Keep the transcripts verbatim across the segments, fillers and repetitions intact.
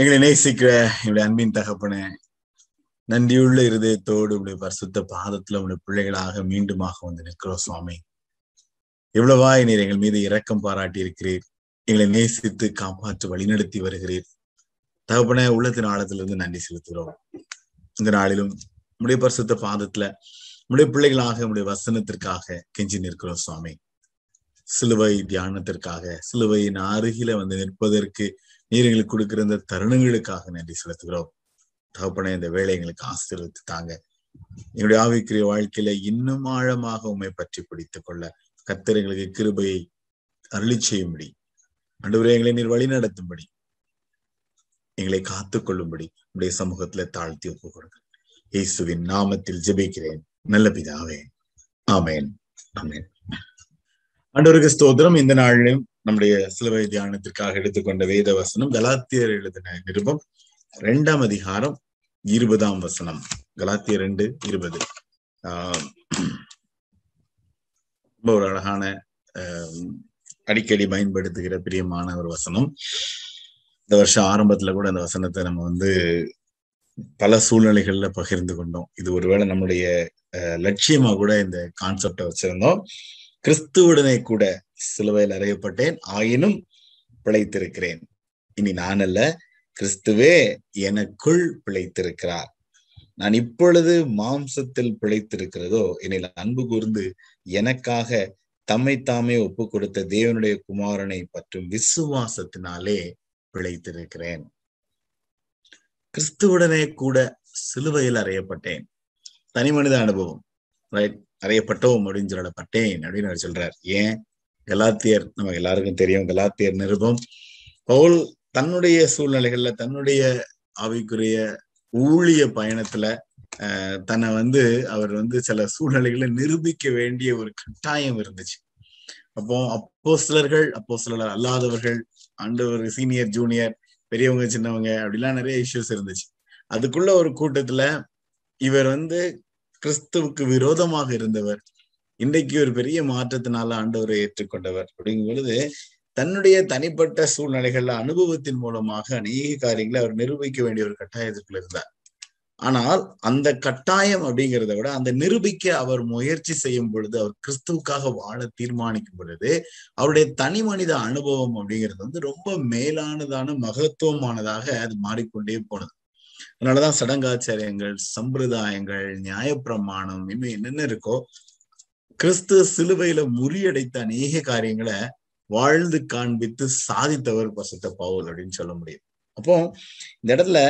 எங்களை நேசிக்கிற என்னுடைய அன்பின் தகப்பனே, நன்றியுள்ள இருதயத்தோடு உடைய பரிசுத்த பாதத்துல உடைய பிள்ளைகளாக மீண்டுமாக வந்து நிற்கிறோம் சுவாமி. எவ்வளவாய் நீர் எங்கள் மீது இரக்கம் பாராட்டி இருக்கிறீர், எங்களை நேசித்து காப்பாற்றி வழிநடத்தி வருகிறீர் தகப்பனே. உள்ளத்தின் ஆழத்திலிருந்து நன்றி செலுத்துகிறோம். இந்த நாளிலும் நம்முடைய பரிசுத்த பாதத்துல நம்முடைய பிள்ளைகளாக நம்முடைய வசனத்திற்காக கெஞ்சி நிற்கிறோம் சுவாமி. சிலுவை தியானத்திற்காக, சிலுவையின் அருகில வந்து நிற்பதற்கு நீர் எங்களுக்கு கொடுக்கிற இந்த தருணங்களுக்காக நன்றி செலுத்துகிறோம் தகப்பனே. இந்த வேலை எங்களுக்கு ஆசீர்வதித்து தாங்க. எங்களுடைய ஆவிக்குரிய வாழ்க்கையில இன்னும் ஆழமாக உண்மை பற்றி பிடித்துக் கொள்ள கர்த்தர் எங்களுக்கு கிருபையை அருளி செய்யும்படி, ஆண்டவரே எங்களை நீர் வழி நடத்தும்படி, எங்களை காத்துக் கொள்ளும்படி உடைய சமூகத்துல தாழ்த்தி ஒப்பு கொடுங்க. இயேசுவின் நாமத்தில் ஜெபிக்கிறேன் நல்ல பிதாவே, ஆமேன் ஆமேன். ஆண்டவருக்கு ஸ்தோத்திரம். இந்த நாளிலும் நம்முடைய சிலுவை தியானத்திற்காக எடுத்துக்கொண்ட வேத வசனம் கலாத்தியர் எழுதின நிருபம் இரண்டாம் அதிகாரம் இருபதாம் வசனம். கலாத்தியர் ரெண்டு இருபது ஆஹ் ரொம்ப ஒரு அழகான அஹ் அடிக்கடி பயன்படுத்துகிற பிரியமான ஒரு வசனம். இந்த வருஷம் ஆரம்பத்துல கூட அந்த வசனத்தை நம்ம வந்து பல சூழ்நிலைகள்ல பகிர்ந்து கொண்டோம். இது ஒருவேளை நம்முடைய அஹ் லட்சியமா கூட இந்த கான்செப்டை வச்சிருந்தோம். கிறிஸ்துவுடனே கூட சிலுவையில் அறையப்பட்டேன், ஆயினும் பிழைத்திருக்கிறேன். இனி நான் அல்ல, கிறிஸ்துவே எனக்குள் பிழைத்திருக்கிறார். நான் இப்பொழுது மாம்சத்தில் பிழைத்திருக்கிறதோ என்னில் அன்பு கூர்ந்து எனக்காக தம்மை தாமே ஒப்பு கொடுத்த தேவனுடைய குமாரனை பற்றும் விசுவாசத்தினாலே பிழைத்திருக்கிறேன். கிறிஸ்துவுடனே கூட சிலுவையில் அறையப்பட்டேன். தனி மனித அனுபவம், ரைட்? அறையப்பட்டோம் அப்படின்னு சொல்லப்பட்டேன் அப்படின்னு அவர் சொல்றார். ஏன்? கலாத்தியர் நமக்கு எல்லாருக்கும் தெரியும். கலாத்தியர் நிருபம் பவுல் தன்னுடைய சூழ்நிலைகள்ல, தன்னுடைய ஆவிக்குரிய ஊழிய பயணத்துல அஹ் தன்னை வந்து அவர் வந்து சில சூழ்நிலைகளை நிரூபிக்க வேண்டிய ஒரு கட்டாயம் இருந்துச்சு. அப்போ அப்போ சிலர்கள், அப்போ சிலர் அல்லாதவர்கள், ஆண்டவர் சீனியர் ஜூனியர், பெரியவங்க சின்னவங்க அப்படிலாம் நிறைய இஷ்யூஸ் இருந்துச்சு. அதுக்குள்ள ஒரு கூட்டத்துல இவர் வந்து கிறிஸ்துவுக்கு விரோதமாக இருந்தவர், இன்றைக்கு ஒரு பெரிய மாற்றத்தினால ஆண்டவரை ஏற்றுக்கொண்டவர். அப்படிங்கும் பொழுது தன்னுடைய தனிப்பட்ட சூழ்நிலைகள்ல அனுபவத்தின் மூலமாக அநேக காரியங்களை அவர் நிரூபிக்க வேண்டிய ஒரு கட்டாயத்திற்குள் இருந்தார். ஆனால் அந்த கட்டாயம் அப்படிங்கிறத விட அந்த நிரூபிக்க அவர் முயற்சி செய்யும் பொழுது, அவர் கிறிஸ்துவுக்காக வாழ தீர்மானிக்கும் பொழுது, அவருடைய தனி மனித அனுபவம் அப்படிங்கிறது வந்து ரொம்ப மேலானதான மகத்துவமானதாக அது மாறிக்கொண்டே போனது. அதனாலதான் சடங்காச்சாரியங்கள், சம்பிரதாயங்கள், நியாயப்பிரமாணம், இன்னும் என்னென்ன இருக்கோ, கிறிஸ்து சிலுவையில முறியடைத்த அநேக காரியங்களை வாழ்ந்து காண்பித்து சாதித்தவர் பரிசுத்த பவுல் அப்படின்னு சொல்ல முடியும். அப்போ இந்த இடத்துல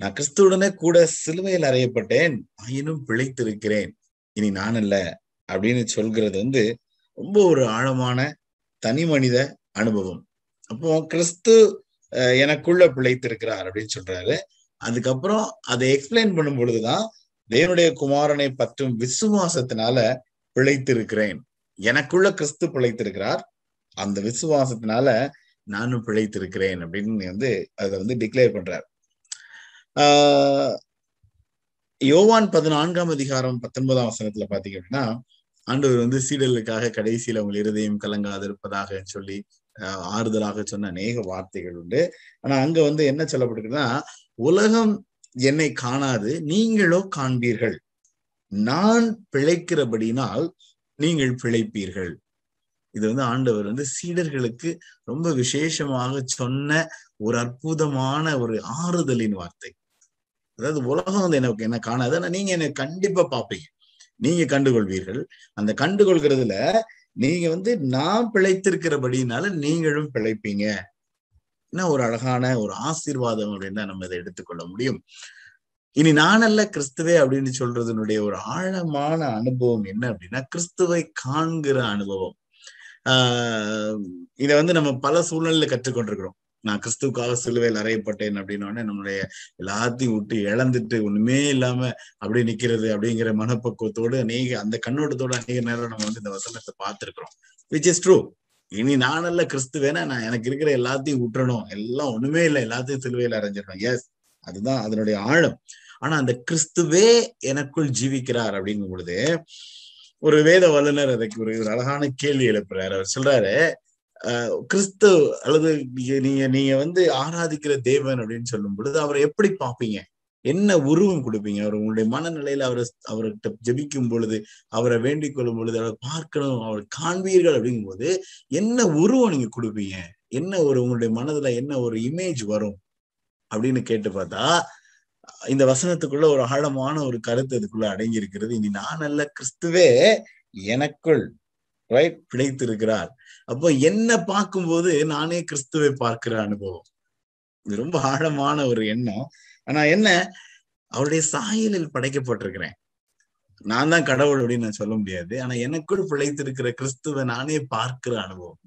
நான் கிறிஸ்துவுடனே கூட சிலுவையில் அறையப்பட்டேன், ஆயினும் பிழைத்திருக்கிறேன், இனி நான் அல்ல அப்படின்னு சொல்கிறது வந்து ரொம்ப ஒரு ஆழமான தனி மனித அனுபவம். அப்போ கிறிஸ்து எனக்குள்ள பிழைத்திருக்கிறார் அப்படின்னு சொல்றாரு. அதுக்கப்புறம் அதை எக்ஸ்பிளைன் பண்ணும் பொழுதுதான் தேவனுடைய குமாரனை பற்றும் விசுவாசத்தினால பிழைத்திருக்கிறேன். எனக்குள்ள கிறிஸ்து பிழைத்திருக்கிறார், அந்த விசுவாசத்தினால நானும் பிழைத்திருக்கிறேன் அப்படின்னு வந்து அதை வந்து டிக்ளேர் பண்றார். ஆஹ் யோவான் பதினான்காம் அதிகாரம் பத்தொன்பதாம் வசனத்துல பாத்தீங்க அப்படின்னா, ஆண்டவர் வந்து சீடலுக்காக கடைசியில உங்கள் இருதயம் கலங்காது இருப்பதாக சொல்லி அஹ் ஆறுதலாக சொன்ன அநேக வார்த்தைகள் உண்டு. ஆனா அங்க வந்து என்ன சொல்லப்படுதுன்னா, உலகம் என்னை காணாது நீங்களோ காண்பீர்கள், நான் பிழைக்கிறபடினால் நீங்கள் பிழைப்பீர்கள். இது வந்து ஆண்டவர் வந்து சீடர்களுக்கு ரொம்ப விசேஷமாக சொன்ன ஒரு அற்புதமான ஒரு ஆறுதலின் வார்த்தை. அதாவது உலகம் வந்து எனக்கு என்ன காணாது, ஆனா நீங்க என்னை கண்டிப்பா பார்ப்பீங்க, நீங்க கண்டுகொள்வீர்கள். அந்த கண்டுகொள்கிறதுல நீங்க வந்து நான் பிழைத்திருக்கிறபடினால நீங்களும் பிழைப்பீங்க. என்ன ஒரு அழகான ஒரு ஆசீர்வாதம் அப்படின்னு தான் நம்ம இதை எடுத்துக்கொள்ள முடியும். இனி நான் அல்ல, கிறிஸ்துவே அப்படின்னு சொல்றதுனுடைய ஒரு ஆழமான அனுபவம் என்ன அப்படின்னா, கிறிஸ்துவை காண்கிற அனுபவம். ஆஹ் இதை வந்து நம்ம பல சூழ்நிலையில கற்றுக்கொண்டிருக்கிறோம். நான் கிறிஸ்துவுக்காக சிலுவையில் அறையப்பட்டேன் அப்படின்னோடனே நம்மளுடைய எல்லாத்தையும் விட்டு இழந்துட்டு ஒண்ணுமே இல்லாம அப்படியே நிக்கிறது அப்படிங்கிற மனப்பக்குவத்தோடு அநேக அந்த கண்ணோட்டத்தோடு அநேக நேரம் நம்ம வந்து இந்த வசனத்தை பார்த்திருக்கிறோம். Which is true. இனி நானல்ல கிறிஸ்துவேனா நான் எனக்கு இருக்கிற எல்லாத்தையும் விட்டுறணும், எல்லாம் ஒண்ணுமே இல்லை, எல்லாத்தையும் சிலுவையில் அறைஞ்சிடணும். எஸ், அதுதான் அதனுடைய ஆழம். ஆனா அந்த கிறிஸ்துவே எனக்குள் ஜீவிக்கிறார் அப்படிங்கும் பொழுது ஒரு வேத வல்லுநர் அதுக்கு ஒரு ஒரு அழகான கேள்வி எழுப்புறாரு. அவர் சொல்றாரு, அஹ் கிறிஸ்து அல்லது நீங்க நீங்க வந்து ஆராதிக்கிற தேவன் அப்படின்னு சொல்லும் பொழுது அவரை எப்படி பார்ப்பீங்க, என்ன உருவம் கொடுப்பீங்க? அவர் உங்களுடைய மனநிலையில அவரை அவர்கிட்ட ஜெபிக்கும் பொழுது, அவரை வேண்டிக் கொள்ளும் பொழுது, அவரை பார்க்கணும், அவரை காண்பீர்கள் அப்படிங்கும் போது என்ன உருவம் நீங்க கொடுப்பீங்க, என்ன ஒரு உங்களுடைய மனதுல என்ன ஒரு இமேஜ் வரும் அப்படின்னு கேட்டு பார்த்தா, இந்த வசனத்துக்குள்ள ஒரு ஆழமான ஒரு கருத்து அதுக்குள்ள அடங்கி இருக்கிறது. இனி நான் அல்ல, கிறிஸ்துவே எனக்குள் ரைட் பிழைத்து இருக்கிறார். அப்போ என்ன பார்க்கும்போது நானே கிறிஸ்துவை பார்க்கிற அனுபவம். இது ரொம்ப ஆழமான ஒரு எண்ணம். ஆனா என்ன, அவருடைய சாயலில் படைக்கப்பட்டிருக்கிறேன். நான் தான் கடவுள் அப்படின்னு நான் சொல்ல முடியாது. ஆனா எனக்குள் பிழைத்திருக்கிற கிறிஸ்துவை நானே பார்க்கிற அனுபவம்.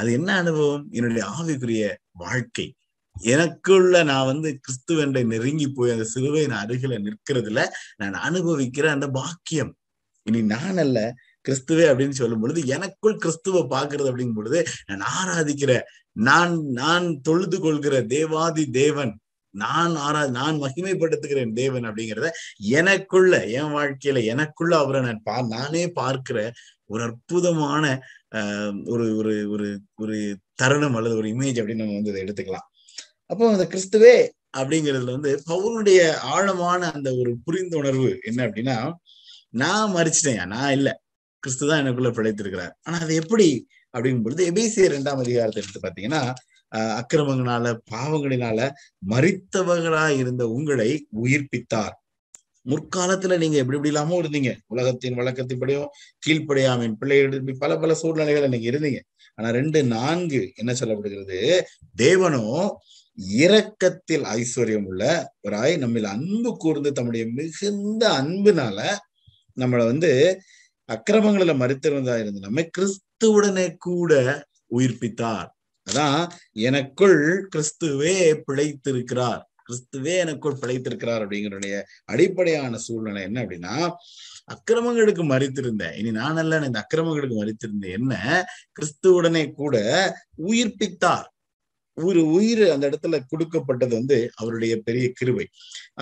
அது என்ன அனுபவம்? என்னுடைய ஆவிக்குரிய வாழ்க்கை. எனக்குள்ள நான் வந்து கிறிஸ்துவென்றை நெருங்கி போய் அந்த சிலுவையின் அருகில நிற்கிறதுல நான் அனுபவிக்கிற அந்த பாக்கியம். இனி நான் அல்ல, கிறிஸ்துவே அப்படின்னு சொல்லும் பொழுது எனக்குள் கிறிஸ்துவ பாக்குறது அப்படிங்கும் பொழுது நான் ஆராதிக்கிற, நான் நான் தொழுது கொள்கிற தேவாதி தேவன், நான் ஆரா நான் மகிமைப்படுத்துகிறேன் தேவன் அப்படிங்கிறத எனக்குள்ள, என் வாழ்க்கையில எனக்குள்ள அவரை நான் பா நானே பார்க்கிற ஒரு அற்புதமான ஆஹ் ஒரு ஒரு ஒரு ஒரு தருணம் அல்லது ஒரு இமேஜ் அப்படின்னு நம்ம வந்து இதை எடுத்துக்கலாம். அப்போ அந்த கிறிஸ்துவே அப்படிங்கிறதுல வந்து பவுலுடைய ஆழமான அந்த ஒரு புரிந்துணர்வு என்ன அப்படின்னா, நான் மறிச்சிட்டேன், நான் இல்லை, கிறிஸ்து தான் எனக்குள்ள பிழைத்திருக்கிறார். ஆனா அது எப்படி அப்படிங்கும் பொழுது எபேசியர் இரண்டாம் அதிகாரத்தை எடுத்து பாத்தீங்கன்னா, அஹ் அக்கிரமங்களால பாவங்களினால மறித்தவர்களா இருந்த உங்களை உயிர்ப்பித்தார். முற்காலத்துல நீங்க எப்படி இப்படி இல்லாம இருந்தீங்க, உலகத்தின் வழக்கத்தின்படியும் கீழ்ப்படியாமையின் பிள்ளைகள் பல பல சூழ்நிலைகள் நீங்க இருந்தீங்க. ஆனா ரெண்டு நான்கு என்ன சொல்லப்படுகிறது, தேவனோ இரக்கத்தில் ஐஸ்வர்யம் உள்ளவராய் நம்மள அன்பு கூர்ந்து தம்முடைய மிகுந்த அன்புனால நம்மளை வந்து அக்கிரமங்களில மறித்திருந்தா இருந்த நம்ம கிறிஸ்துவுடனே கூட உயிர்ப்பித்தார். அதான் எனக்குள் கிறிஸ்துவே பிழைத்திருக்கிறார், கிறிஸ்துவே எனக்குள் பிழைத்திருக்கிறார் அப்படிங்கிறடைய அடிப்படையான சூழ்நிலை என்ன அப்படின்னா, அக்கிரமங்களுக்கு மறித்திருந்தேன், இனி நான் அல்ல, இந்த அக்கிரமங்களுக்கு மறித்திருந்தேன், என்ன கிறிஸ்துவுடனே கூட உயிர்ப்பித்தார். ஒரு உயிர் அந்த இடத்துல கொடுக்கப்பட்டது வந்து அவருடைய பெரிய கிருபை.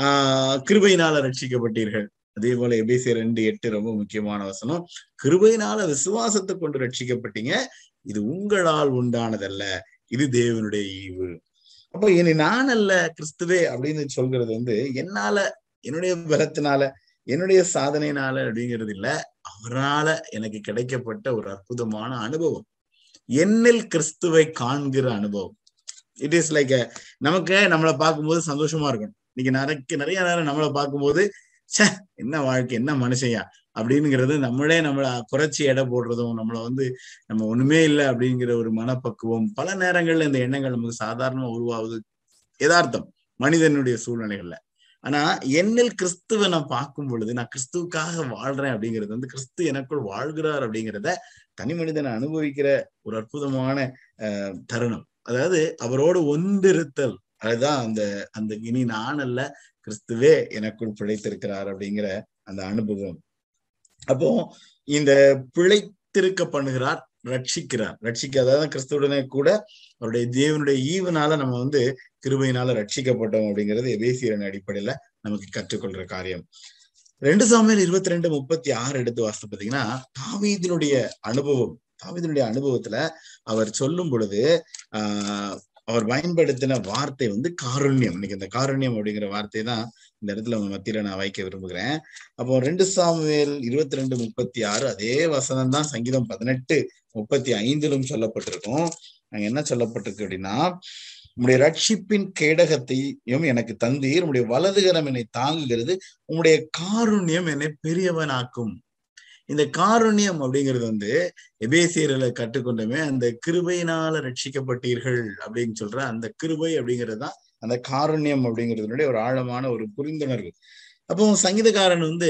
ஆஹ் கிருபையினால ரட்சிக்கப்பட்டீர்கள். அதே போல எபேசியர் ரெண்டு எட்டு ரொம்ப முக்கியமான வசனம், கிருபையினால விசுவாசத்தை கொண்டு ரட்சிக்கப்பட்டீங்க, இது உங்களால் உண்டானதல்ல, இது தேவனுடைய ஈவு. அப்ப இனி நான் அல்ல கிறிஸ்துவே அப்படின்னு சொல்கிறது வந்து என்னால, என்னுடைய பலத்தினால, என்னுடைய சாதனையினால அப்படிங்கிறது இல்ல, அவரால எனக்கு கிடைக்கப்பட்ட ஒரு அற்புதமான அனுபவம், என்னில் கிறிஸ்துவை காண்கிற அனுபவம். இட் இஸ் லைக், நமக்கு நம்மளை பார்க்கும்போது சந்தோஷமா இருக்கும். இன்னைக்கு நிறைய நிறைய நேரம் நம்மளை பார்க்கும்போது சே என்ன வாழ்க்கை, என்ன மனுஷையா அப்படிங்கிறது, நம்மளே நம்மளை குறைச்சி எடை போடுறதும், நம்மளை வந்து நம்ம ஒண்ணுமே இல்லை அப்படிங்கிற ஒரு மனப்பக்குவம் பல நேரங்கள்ல இந்த எண்ணங்கள் நமக்கு சாதாரணமா உருவாவது யதார்த்தம் மனிதனுடைய சூழ்நிலைகள்ல. ஆனா என்னில் கிறிஸ்துவை நான் பார்க்கும் பொழுது நான் கிறிஸ்துவுக்காக வாழ்றேன் அப்படிங்கிறது வந்து கிறிஸ்து எனக்குள் வாழ்கிறார் அப்படிங்கிறத தனி மனிதனை அனுபவிக்கிற ஒரு அற்புதமான அஹ் தருணம். அதாவது அவரோடு ஒன்றிருத்தல். அதுதான் அந்த அந்த இனி நான் அல்ல கிறிஸ்துவே எனக்குள் பிழைத்திருக்கிறார் அப்படிங்கிற அந்த அனுபவம். அப்போ இந்த பிழைத்திருக்க பண்ணுகிறார், ரட்சிக்கிறார், ரட்சிக்க அதாவது கிறிஸ்துவுடனே கூட அவருடைய தேவனுடைய ஈவனால நம்ம வந்து கிருபையினால ரட்சிக்கப்பட்டோம் அப்படிங்கிறது எபேசியரின் அடிப்படையில நமக்கு கற்றுக்கொள்ற காரியம். ரெண்டு சாமுவேல் இருபத்தி ரெண்டு முப்பத்தி ஆறு எடுத்து வாசித்து பார்த்தீங்கன்னா, தாவீதினுடைய அனுபவம், தாவீதினுடைய அனுபவத்துல அவர் சொல்லும் பொழுது ஆஹ் அவர் பயன்படுத்தின வார்த்தை வந்து காருண்யம். இன்னைக்கு இந்த காருண்யம் அப்படிங்கிற வார்த்தை தான் இந்த இடத்துல உங்க மத்தியில நான் வைக்க விரும்புகிறேன். அப்போ ரெண்டு சாமுவேல் இருபத்தி ரெண்டு முப்பத்தி ஆறு அதே வசனம் தான் சங்கீதம் பதினெட்டு முப்பத்தி ஐந்திலும் சொல்லப்பட்டிருக்கும். அங்க என்ன சொல்லப்பட்டிருக்கு அப்படின்னா, உம்முடைய ரட்சிப்பின் கேடகத்தையும் எனக்கு தந்தீர், உம்முடைய வலதுகரம் என்னை தாங்குகிறது, உம்முடைய காருண்யம் என்னை பெரியவனாக்கும். இந்த காருண்யம் அப்படிங்கிறது வந்து எபேசியர்ல கற்றுக்கொண்டுமே அந்த கிருபையினால ரட்சிக்கப்பட்டீர்கள் அப்படின்னு சொல்ற அந்த கிருபை அப்படிங்கிறது தான் அந்த காருண்யம் அப்படிங்கிறதுனுடைய ஒரு ஆழமான ஒரு புரிந்துணர்வு. அப்போ சங்கீதக்காரன் வந்து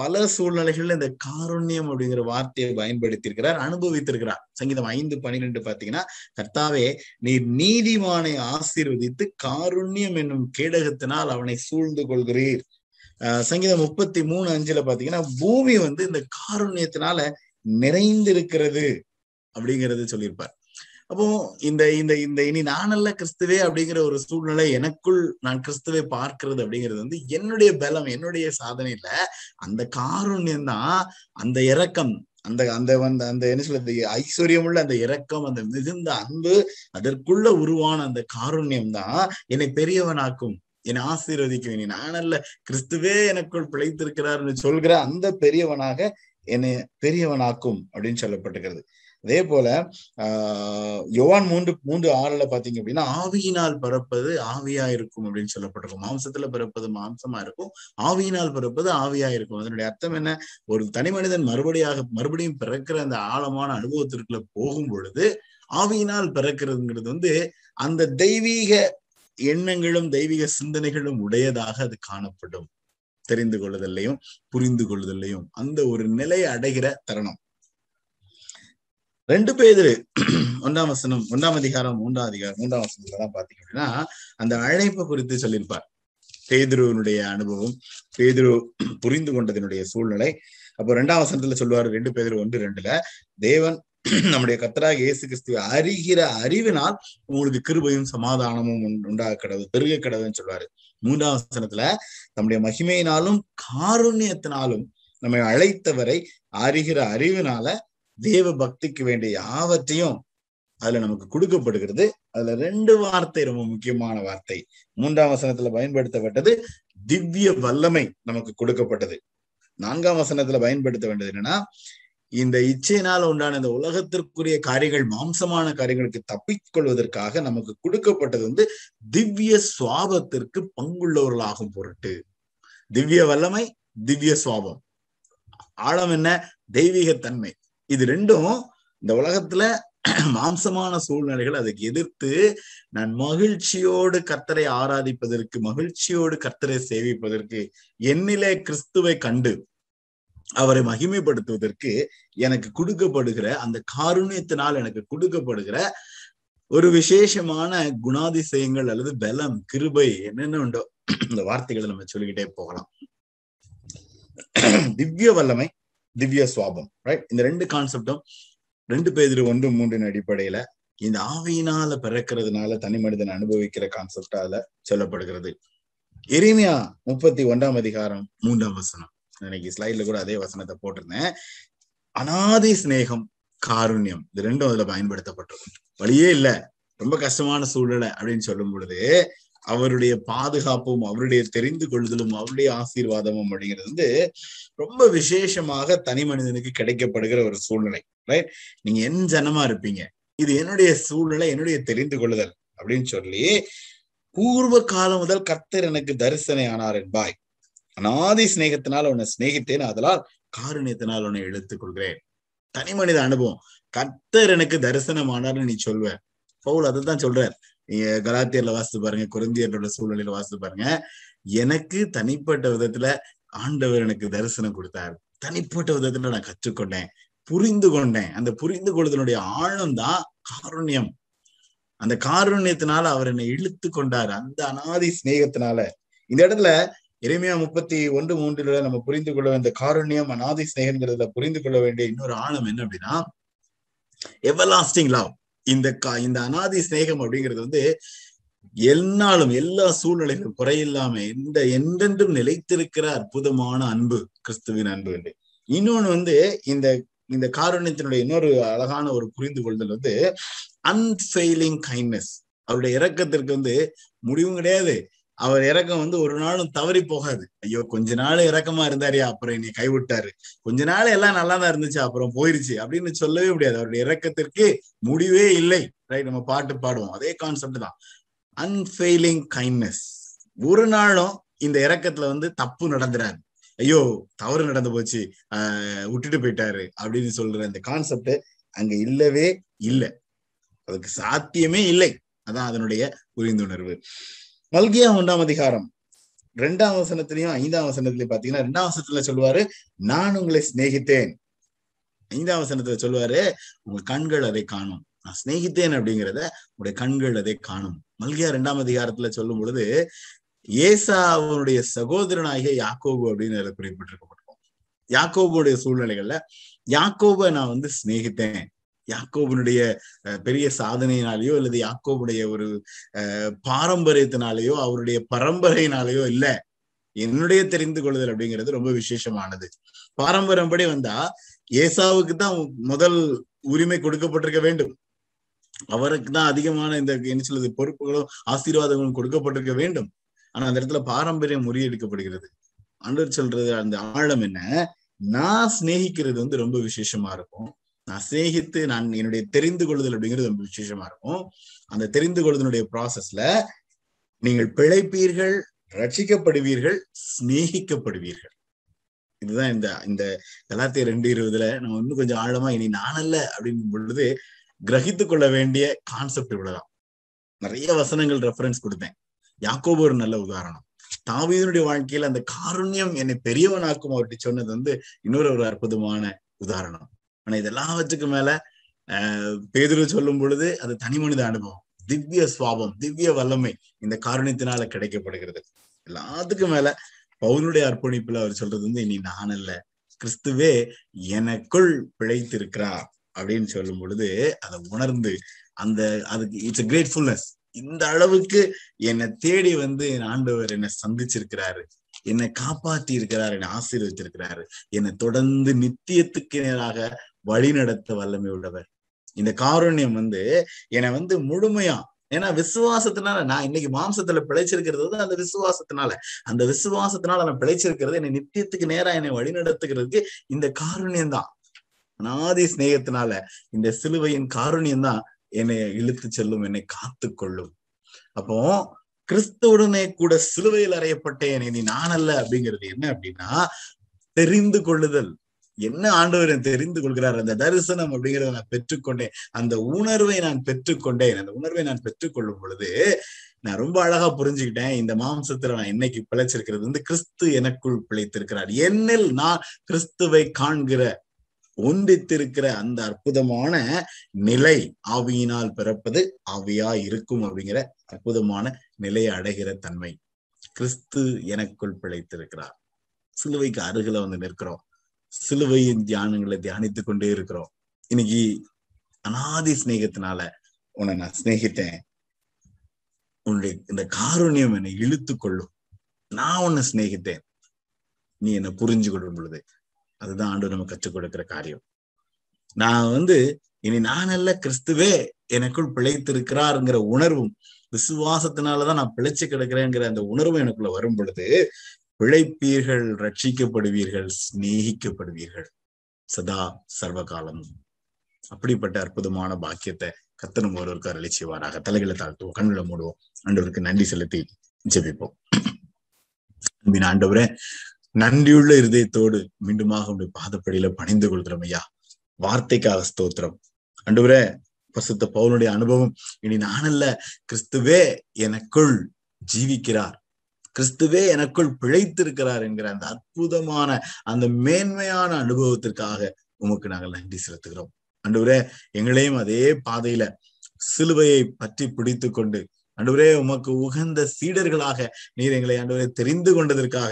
பல சூழ்நிலைகள்ல இந்த காருண்யம் அப்படிங்கிற வார்த்தையை பயன்படுத்தியிருக்கிறார், அனுபவித்திருக்கிறார். சங்கீதம் ஐந்து பனிரெண்டு பாத்தீங்கன்னா, கர்த்தாவே நீர் நீதிமானை ஆசீர்வதித்து காருண்யம் என்னும் கேடகத்தினால் அவனை சூழ்ந்து கொள்கிறீர். அஹ் சங்கீதம் முப்பத்தி மூணு அஞ்சுல பாத்தீங்கன்னா, பூமி வந்து இந்த காருண்யத்தினால நிறைந்திருக்கிறது அப்படிங்கிறது சொல்லியிருப்பார். அப்போ இந்த இந்த இந்த இனி நானல்ல கிறிஸ்துவே அப்படிங்கிற ஒரு சூழ்நிலை, எனக்குள் நான் கிறிஸ்துவை பார்க்கிறது அப்படிங்கிறது வந்து என்னுடைய பலம், என்னுடைய சாதனையில அந்த காருண்யம் தான், அந்த இரக்கம், அந்த அந்த வந்து அந்த என்ன சொல்றது ஐஸ்வர்யம் உள்ள அந்த இரக்கம், அந்த மிகுந்த அன்பு, அதற்குள்ள உருவான அந்த காருண்யம் தான் என்னை பெரியவனாக்கும், என்னை ஆசீர்வதிக்கும், நான் அல்ல கிறிஸ்துவே எனக்குள் பிழைத்திருக்கிறார்னு சொல்கிற அந்த பெரியவனாக என்னை பெரியவனாக்கும் அப்படின்னு சொல்லப்பட்டிருக்கிறது. அதே போல ஆஹ் யோவான் மூன்று மூன்று ஆறுல பாத்தீங்க அப்படின்னா, ஆவியினால் பிறப்பது ஆவியா இருக்கும் அப்படின்னு சொல்லப்பட்டிருக்கும். மாம்சத்துல பிறப்பது மாம்சமா இருக்கும், ஆவியினால் பிறப்பது ஆவியா இருக்கும். அதனுடைய அர்த்தம் என்ன? ஒரு தனி மனிதன் மறுபடியாக மறுபடியும் பிறக்கிற அந்த ஆழமான அனுபவத்திற்குள்ள போகும் பொழுது ஆவியினால் பிறக்கிறதுங்கிறது வந்து அந்த தெய்வீக எண்ணங்களும் தெய்வீக சிந்தனைகளும் உடையதாக அது காணப்படும். தெரிந்து கொள்ளுதல்லையும் புரிந்து கொள்ளுதல்லையும் அந்த ஒரு நிலை அடைகிற தருணம். ரெண்டு பேதிரு ஒன்றாம் வசனம், ஒன்றாம் அதிகாரம் மூன்றாம் அதிகாரம் மூன்றாம் வசனத்துலதான் பாத்தீங்க அப்படின்னா அந்த அழைப்பை குறித்து சொல்லியிருப்பார். பேதுருவனுடைய அனுபவம், பேதுரு புரிந்து கொண்டதனுடைய சூழ்நிலை. அப்போ ரெண்டாம் வசனத்துல சொல்லுவாரு, ரெண்டு பேதிரு ஒன்று ரெண்டுல, தேவன் நம்முடைய கர்த்தராகிய இயேசு கிறிஸ்துவை அறிகிற அறிவினால் உங்களுக்கு கிருபையும் சமாதானமும் உண்டாக கடவு பெருக கடவுன்னு சொல்லுவாரு. மூன்றாம் வசனத்துல நம்முடைய மகிமையினாலும் காருண்யத்தினாலும் நம்மை அழைத்தவரை அறிகிற அறிவினால தேவ பக்திக்கு வேண்டிய யாவற்றையும் அதுல நமக்கு கொடுக்கப்படுகிறது. அதுல ரெண்டு வார்த்தை ரொம்ப முக்கியமான வார்த்தை, மூன்றாம் வசனத்துல பயன்படுத்தப்பட்டது திவ்ய வல்லமை நமக்கு கொடுக்கப்பட்டது. நான்காம் வசனத்துல பயன்படுத்த வேண்டியது என்னன்னா, இந்த இச்சையினால உண்டான இந்த உலகத்திற்குரிய காரியங்கள் மாம்சமான காரியங்களுக்கு தப்பிக்கொள்வதற்காக நமக்கு கொடுக்கப்பட்டது வந்து திவ்ய சுவாபத்திற்கு பங்குள்ளவர்களாகும் பொருட்டு. திவ்ய வல்லமை, திவ்ய சுவாபம், ஆழம் என்ன, தெய்வீக தன்மை, இது ரெண்டும் இந்த உலகத்துல மாம்சமான சூழ்நிலைகள் அதுக்கு எதிர்த்து நான் மகிழ்ச்சியோடு கர்த்தரை ஆராதிப்பதற்கு, மகிழ்ச்சியோடு கர்த்தரை சேவிப்பதற்கு, என்னிலே கிறிஸ்துவை கண்டு அவரை மகிமைப்படுத்துவதற்கு எனக்கு கொடுக்கப்படுகிற அந்த காருண்யத்தினால் எனக்கு கொடுக்கப்படுகிற ஒரு விசேஷமான குணாதிசயங்கள் அல்லது பலம், கிருபை, என்னென்ன உண்டோ இந்த வார்த்தைகளை நம்ம சொல்லிக்கிட்டே போகலாம். திவ்ய வல்லமை, திவ்ய சுவாபம், ரைட்? இந்த ரெண்டு கான்செப்டும் ரெண்டு பேதிரு ஒன்று மூன்றின் அடிப்படையில இந்த ஆவியினால பிறக்கிறதுனால தனி மனிதன் அனுபவிக்கிற கான்செப்டால சொல்லப்படுகிறது. எரேமியா முப்பத்தி ஒன்றாம் அதிகாரம் மூன்றாம் வசனம், இன்னைக்கு ஸ்லைட்ல கூட அதே வசனத்தை போட்டிருந்தேன். அனாதி சிநேகம், காருண்யம், இது ரெண்டும் அதுல பயன்படுத்தப்பட்டிருக்கும். வழியே இல்லை, ரொம்ப கஷ்டமான சூழ்நிலை அப்படின்னு சொல்லும் பொழுது அவருடைய பாதுகாப்பும் அவருடைய தெரிந்து கொள்ளுதலும் அவருடைய ஆசீர்வாதமும் அப்படிங்கிறது வந்து ரொம்ப விசேஷமாக தனி மனிதனுக்கு கிடைக்கப்படுகிற ஒரு சூழ்நிலை, ரைட்? நீங்க என் ஜனமா இருப்பீங்க, இது என்னுடைய சூழ்நிலை, என்னுடைய தெரிந்து கொள்ளுதல் அப்படின்னு சொல்லி, பூர்வ காலம் முதல் கர்த்தர் எனக்கு தரிசனை ஆனார் என்பாய், அநாதி சிநேகத்தினால் உன்னை சிநேகித்தேன், அதனால் காருண்யத்தினால் உன்னை எடுத்துக் கொள்கிறேன். தனி மனித அனுபவம், கர்த்தர் எனக்கு தரிசனமானார்னு நீ சொல்வ. பவுல் அதைத்தான் சொல்றார். நீங்க கலாத்தியர்ல வாசித்து பாருங்க, கொரிந்தியர்களோட சூழ்நிலையில வாசித்து பாருங்க. எனக்கு தனிப்பட்ட விதத்துல ஆண்டவர் எனக்கு தரிசனம் கொடுத்தார், தனிப்பட்ட விதத்துல நான் கற்றுக்கொண்டேன், புரிந்து கொண்டேன். அந்த புரிந்து கொள்ளுதனுடைய ஆழம் தான் காருண்யம். அந்த காருண்யத்தினால அவர் என்னை இழுத்து கொண்டார், அந்த அநாதி சிநேகத்தினால. இந்த இடத்துல எரேமியா முப்பத்தி ஒன்று மூன்றுல நம்ம புரிந்து கொள்ள வேண்டிய காருண்யம், அநாதி சிநேகங்கிறதுல புரிந்து கொள்ள வேண்டிய இன்னொரு ஆழம் என்ன அப்படின்னா, எவர் லாஸ்டிங் லவ். இந்த கா இந்த அநாதி சிநேகம் அப்படிங்கிறது வந்து எல்லாலும் எல்லா சூழ்நிலைகளும் குறையில்லாம எந்த எந்தென்றும் நிலைத்திருக்கிற அற்புதமான அன்பு, கிறிஸ்துவின் அன்பு என்று. இன்னொன்னு வந்து இந்த இந்த காருண்யத்தினுடைய இன்னொரு அழகான ஒரு புரிந்து கொள்ளுதல் வந்து அன்ஃபெயிலிங் கைண்ட்னஸ். அவருடைய இரக்கத்திற்கு வந்து முடிவும் கிடையாது. அவர் இரக்கம் வந்து ஒரு நாளும் தவறி போகாது. ஐயோ, கொஞ்ச நாள் இரக்கமா இருந்தாரியா, அப்புறம் என்னை கைவிட்டாரு, கொஞ்ச நாள் எல்லாம் நல்லா தான் இருந்துச்சு, அப்புறம் போயிருச்சு அப்படின்னு சொல்லவே முடியாது. அவருடைய இரக்கத்திற்கு முடிவே இல்லை, ரைட்? நம்ம பாட்டு பாடுவோம், அதே கான்செப்ட் தான், அன்ஃபெயிலிங் கைண்ட்னஸ். ஒரு நாளும் இந்த இரக்கத்துல வந்து தப்பு நடந்துறாரு, ஐயோ தவறு நடந்து போச்சு, ஆஹ் விட்டுட்டு போயிட்டாரு அப்படின்னு சொல்ற இந்த கான்செப்ட் அங்க இல்லவே இல்லை, அதுக்கு சாத்தியமே இல்லை. அதான் அதனுடைய புரிந்துணர்வு. மல்கியா ஒன்றாம் அதிகாரம் ரெண்டாம் வசனத்திலையும் ஐந்தாம் வசனத்திலையும் பாத்தீங்கன்னா, ரெண்டாம் வசனத்துல சொல்லுவாரு, நான் உங்களை சிநேகித்தேன். ஐந்தாம் வசனத்துல சொல்லுவாரு, உங்க கண்கள் அதை காணும். நான் சிநேகித்தேன் அப்படிங்கிறத உங்களுடைய கண்கள் அதை காணும். மல்கியா ரெண்டாம் அதிகாரத்துல சொல்லும் பொழுது ஏசா அவனுடைய சகோதரனாகிய யாக்கோபு அப்படின்னு அதை குறிப்பிட்டிருக்கப்பட்டிருக்கும். யாக்கோபுடைய சூழ்நிலைகள்ல யாக்கோபை நான் வந்து சிநேகித்தேன், யாக்கோபனுடைய பெரிய சாதனையினாலேயோ அல்லது யாக்கோபுடைய ஒரு அஹ் பாரம்பரியத்தினாலேயோ அவருடைய பரம்பரையினாலேயோ இல்ல, என்னுடைய தெரிந்து கொள்ளுதல் அப்படிங்கிறது ரொம்ப விசேஷமானது. பாரம்பரியப்படி வந்தா ஏசாவுக்கு தான் முதல் உரிமை கொடுக்கப்பட்டிருக்க வேண்டும். அவருக்கு தான் அதிகமான இந்த என்ன சொல்றது பொறுப்புகளும் ஆசீர்வாதங்களும் கொடுக்கப்பட்டிருக்க வேண்டும். ஆனா அந்த இடத்துல பாரம்பரியம் முறியடிக்கப்படுகிறது. ஆண்டவர் சொல்றது அந்த ஆழம் என்ன, நான் சிநேகிக்கிறது வந்து ரொம்ப விசேஷமா இருக்கும். நான் சிநேகித்து நான் என்னுடைய தெரிந்து கொள்ளுதல் அப்படிங்கிறது ரொம்ப விசேஷமா இருக்கும். அந்த தெரிந்து கொள்ளுதனுடைய ப்ராசஸ்ல நீங்கள் பிழைப்பீர்கள், ரட்சிக்கப்படுவீர்கள், சிநேகிக்கப்படுவீர்கள். இதுதான் இந்த இந்த கலாத்திய ரெண்டு இருபதுல நம்ம இன்னும் கொஞ்சம் ஆழமா இனி நானல்ல அப்படிங்கும் பொழுது கிரகித்து கொள்ள வேண்டிய கான்செப்ட் இவ்வளவுதான். நிறைய வசனங்கள் ரெஃபரன்ஸ் கொடுத்தேன். யாக்கோபு ஒரு நல்ல உதாரணம். தாவீதுனுடைய வாழ்க்கையில அந்த காருண்யம் என்னை பெரியவனாக்கும் அவர்கிட்ட சொன்னது வந்து இன்னொரு ஒரு அற்புதமான உதாரணம். ஆனா இதெல்லாவற்றுக்கும் மேல அஹ் பேதுரு சொல்லும் பொழுது அது தனி மனித அனுபவம், திவ்ய சுவாபம், திவ்ய வல்லமை இந்த காருண்யத்தினால கிடைக்கப்படுகிறது. எல்லாத்துக்கும் மேல பவுலுடைய அர்ப்பணிப்புல அவர் சொல்றது வந்து இனி நான் அல்ல, கிறிஸ்துவே எனக்குள் பிழைத்திருக்கிறார் அப்படின்னு சொல்லும் பொழுது அதை உணர்ந்து அந்த அதுக்கு இட்ஸ் அ கிரேட்ஃபுல்னஸ். இந்த அளவுக்கு என்னை தேடி வந்து என் ஆண்டவர் என்னை சந்திச்சிருக்கிறாரு, என்னை காப்பாற்றி இருக்கிறார், என்னை ஆசீர்வதித்திருக்கிறாரு, என்னை தொடர்ந்து நித்தியத்துக்கு நேராக வழி நடத்த வல்லமை உள்ளவர். இந்த காருண்யம் வந்து என்னை வந்து முழுமையா, ஏன்னா விசுவாசத்தினால நான் இன்னைக்கு மாம்சத்துல பிழைச்சிருக்கிறது வந்து அந்த விசுவாசத்தினால அந்த விசுவாசத்தினால நான் பிழைச்சிருக்கிறது என்னை நித்தியத்துக்கு நேரா என்னை வழி நடத்துகிறதுக்கு இந்த காருண்யம் தான். அநாதி ஸ்நேகத்தினால இந்த சிலுவையின் காருண்யம் தான் என்னை இழுத்து செல்லும், என்னை காத்து கொள்ளும். அப்போ கிறிஸ்துவுடனே கூட சிலுவையில் அறையப்பட்ட என்னை நீ நான் அல்ல அப்படிங்கிறது என்ன அப்படின்னா தெரிந்து கொள்ளுதல். என்ன ஆண்டவர் தெரிந்து கொள்கிறார், அந்த தரிசனம் அப்படிங்கிறத நான் பெற்றுக்கொண்டேன், அந்த உணர்வை நான் பெற்றுக்கொண்டேன். அந்த உணர்வை நான் பெற்றுக்கொள்ளும் பொழுது நான் ரொம்ப அழகா புரிஞ்சுக்கிட்டேன், இந்த மாம்சத்துல நான் இன்னைக்கு பிழைச்சிருக்கிறது வந்து கிறிஸ்து எனக்குள் பிழைத்திருக்கிறார். என்னில் நான் கிறிஸ்துவை காண்கிற ஒன்றித்திருக்கிற அந்த அற்புதமான நிலை ஆவியினால் பிறப்பது ஆவியா இருக்கும் அப்படிங்கிற அற்புதமான நிலையை அடைகிற தன்மை. கிறிஸ்து எனக்குள் பிழைத்திருக்கிறார். சிலுவைக்கு அருகில வந்து நிற்கிறோம், சிலுவையின் தியானங்களை தியானித்து கொண்டே இருக்கிறோம். இன்னைக்கு அநாதி ஸ்நேகத்தினால உன்னை நான் சிநேகித்தேன், உன்னுடைய இந்த காருண்யம் என்னை இழுத்து கொள்ளும், நான் உன்னை சிநேகித்தேன், நீ என்னை புரிஞ்சு கொள்ளும் பொழுது அதுதான் ஆண்டு நம்ம கற்றுக் கொடுக்கிற காரியம். நான் வந்து இனி நான் அல்ல, கிறிஸ்துவே எனக்குள் பிழைத்திருக்கிறாருங்கிற உணர்வும் விசுவாசத்தினாலதான் நான் பிழைச்சு கிடக்கிறேங்கிற அந்த உணர்வும் எனக்குள்ள வரும் பொழுது பிழைப்பீர்கள், ரட்சிக்கப்படுவீர்கள், சிநேகிக்கப்படுவீர்கள் சதா சர்வ காலம். அப்படிப்பட்ட அற்புதமான பாக்கியத்தை கர்த்தர் ஒருவருக்கு அருளி செய்வாராக. தலைகளை தாழ்த்துவோம், கண்களை மூடுவோம், ஆண்டவருக்கு நன்றி செலுத்தி ஜெபிப்போம். அன்பின் ஆண்டவரே, நன்றியுள்ள இருதயத்தோடு மீண்டுமாக உடைய பாதப்படியில பணிந்து கொள்கிறோம் ஐயா. வார்த்தைக்காக ஸ்தோத்திரம். ஆண்டவரே, பரிசுத்த பவுலுடைய அனுபவம் இனி நானல்ல, கிறிஸ்துவே எனக்குள் ஜீவிக்கிறார், கிறிஸ்துவே எனக்குள் பிழைத்திருக்கிறார் என்கிற அந்த அற்புதமான அந்த மேன்மையான அனுபவத்திற்காக உமக்கு நாங்கள் நன்றி செலுத்துகிறோம். ஆண்டவரே, எங்களையும் அதே பாதையில சிலுவையை பற்றி பிடித்து கொண்டு ஆண்டவரே உமக்கு உகந்த சீடர்களாக நீர் எங்களை ஆண்டவரே தெரிந்து கொண்டதற்காக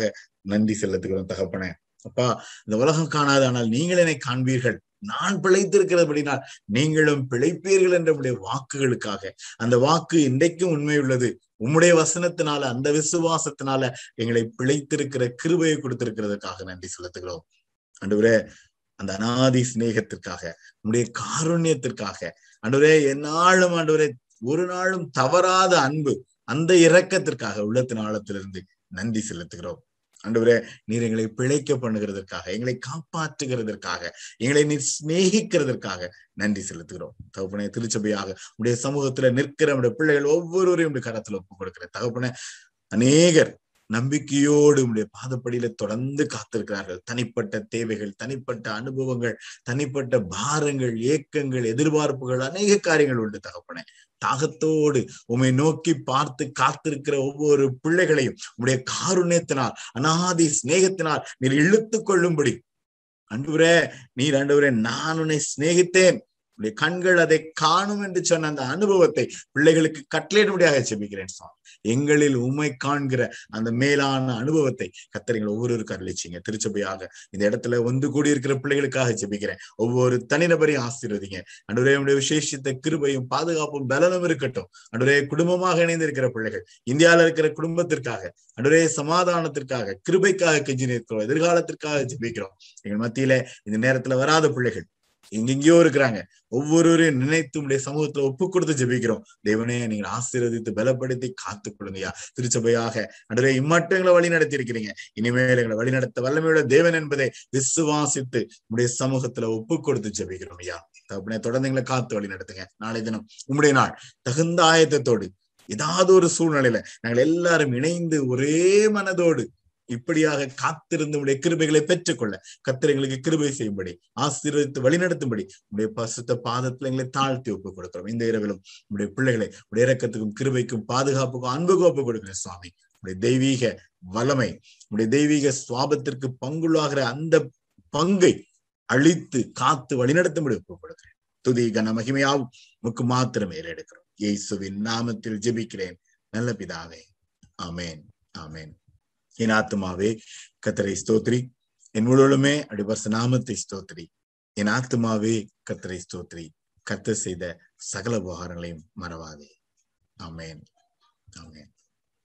நன்றி செலுத்துகிறோம் தகப்பனே. அப்பா, இந்த உலகம் காணாத ஆனால் நீங்கள் என்னை காண்பீர்கள், நான் பிழைத்திருக்கிறபடினால் நீங்களும் பிழைப்பீர்கள் என்ற உடைய வாக்குகளுக்காக, அந்த வாக்கு இன்றைக்கும் உண்மை உள்ளது. உம்முடைய வசனத்தினால அந்த விசுவாசத்தினால எங்களை பிழைத்திருக்கிற கிருபையை கொடுத்திருக்கிறதுக்காக நன்றி செலுத்துகிறோம். ஆண்டவரே, அந்த அநாதி சிநேகத்திற்காக, உம்முடைய காருண்யத்திற்காக ஆண்டவரே, எந்நாளும் ஆண்டவரே ஒரு நாளும் தவறாத அன்பு அந்த இரக்கத்திற்காக உள்ளத்தின் ஆழத்திலிருந்து நன்றி செலுத்துகிறோம். ஆண்டவரே, நீர் எங்களை பிழைக்க பண்ணுகிறதற்காக, எங்களை காப்பாற்றுகிறதற்காக, எங்களை நீர் சிநேகிக்கிறதற்காக நன்றி செலுத்துகிறோம் தகப்பனே. திருச்சபையாக உடைய சமூகத்துல நிற்கிற நம்முடைய பிள்ளைகள் ஒவ்வொருவரையும் உடைய கரத்துல ஒப்பு கொடுக்கிற தகப்பனே. அநேகர் நம்பிக்கையோடு உடைய பாதப்படியில தொடர்ந்து காத்திருக்கிறார்கள். தனிப்பட்ட தேவைகள், தனிப்பட்ட அனுபவங்கள், தனிப்பட்ட பாரங்கள், ஏக்கங்கள், எதிர்பார்ப்புகள், அநேக காரியங்கள் உண்டு தகப்பனே. தாகத்தோடு உம்மை நோக்கி பார்த்து காத்திருக்கிற ஒவ்வொரு பிள்ளைகளையும் உடைய காருண்யத்தினால் அநாதி ஸ்நேகத்தினால் நீர் இழுத்து கொள்ளும்படி ஆண்டவரே, நீர் ஆண்டவரே நான் உன்னை சிநேகித்தேன், உடைய கண்கள் அதை காணும் என்று சொன்ன அந்த அனுபவத்தை பிள்ளைகளுக்கு கட்டளையிடும்படியாக ஜெபிக்கிறேன் சுவாமி. எங்களில் உம்மை காண்கிற அந்த மேலான அனுபவத்தை கர்த்தர் ஒவ்வொருவருக்கு அருளிச்சிங்க. திருச்சபையாக இந்த இடத்துல ஒன்று கூடி இருக்கிற பிள்ளைகளுக்காக ஜெபிக்கிறேன். ஒவ்வொரு தனிநபரையும் ஆசீர்வதிங்க ஆண்டவரே. உடைய விசேஷித்த கிருபையும் பாதுகாப்பும் பலனும் இருக்கட்டும் ஆண்டவரே. குடும்பமாக இணைந்து இருக்கிற பிள்ளைகள், இந்தியாவில் இருக்கிற குடும்பத்திற்காக ஆண்டவரே, சமாதானத்திற்காக கிருபைக்காக கெஞ்சி நிற்கிறோம், எதிர்காலத்திற்காக ஜெபிக்கிறோம். எங்கள் மத்தியில இந்த நேரத்துல வராத பிள்ளைகள் எங்கெங்கயோ இருக்கிறாங்க. ஒவ்வொருவரையும் நினைத்து உடைய சமூகத்துல ஒப்பு கொடுத்து ஜெபிக்கிறோம். தேவனே, நீங்கள் ஆசீர்வதித்து பலப்படுத்தி காத்துக் கொள்ளுங்கயா. திருச்சபையாக அன்றைய இம்மட்டும் எங்களை வழி நடத்தி இருக்கிறீங்க. இனிமேல் எங்களை வழி நடத்த வல்லமையுள்ள தேவன் என்பதை விசுவாசித்து உடைய சமூகத்துல ஒப்பு கொடுத்து ஜெபிக்கிறோம் ஐயா. தகப்பனே, தொடர்ந்து எங்களை காத்து வழி நடத்துங்க. நாளை தினம் உம்முடைய நாள் தகுந்த ஆயத்தத்தோடு ஏதாவது ஒரு சூழ்நிலையில நாங்கள் எல்லாரும் இணைந்து ஒரே மனதோடு இப்படியாக காத்திருந்து உடைய கிருபைகளை பெற்றுக்கொள்ள கர்த்தர் எங்களுக்கு கிருபை செய்யும்படி ஆசீர்வதித்து வழிநடத்தும்படி உடைய பரிசுத்த பாதத்துல எங்களை தாழ்த்தி ஒப்பு கொடுக்கிறோம். இந்த இரவிலும் உடைய பிள்ளைகளை உடைய இரக்கத்துக்கும் கிருபைக்கும் பாதுகாப்புக்கும் அன்புக்கும் ஒப்பு கொடுக்கிறேன் சுவாமி. உடைய தெய்வீக வல்லமை, உடைய தெய்வீக சுவாபத்திற்கு பங்குள்ளாகிற அந்த பங்கை அழித்து காத்து வழிநடத்தும்படி ஒப்பு கொடுக்கிறேன். துதி கன மகிமையாவும் உமக்கு மாத்திரமே எடுக்கிறோம். இயேசுவின் நாமத்தில் ஜெபிக்கிறேன் நல்ல பிதாவே, ஆமேன் ஆமேன். என் ஆத்மாவே கர்த்தரை ஸ்தோத்திரி, என் முழுவதுமே அடிபரிசு நாமத்தை ஸ்தோத்திரி. என் ஆத்மாவே கர்த்தரை ஸ்தோத்திரி, கர்த்தர் செய்த சகல உபகாரங்களையும் மறவாதே. ஆமேன் ஆமேன்.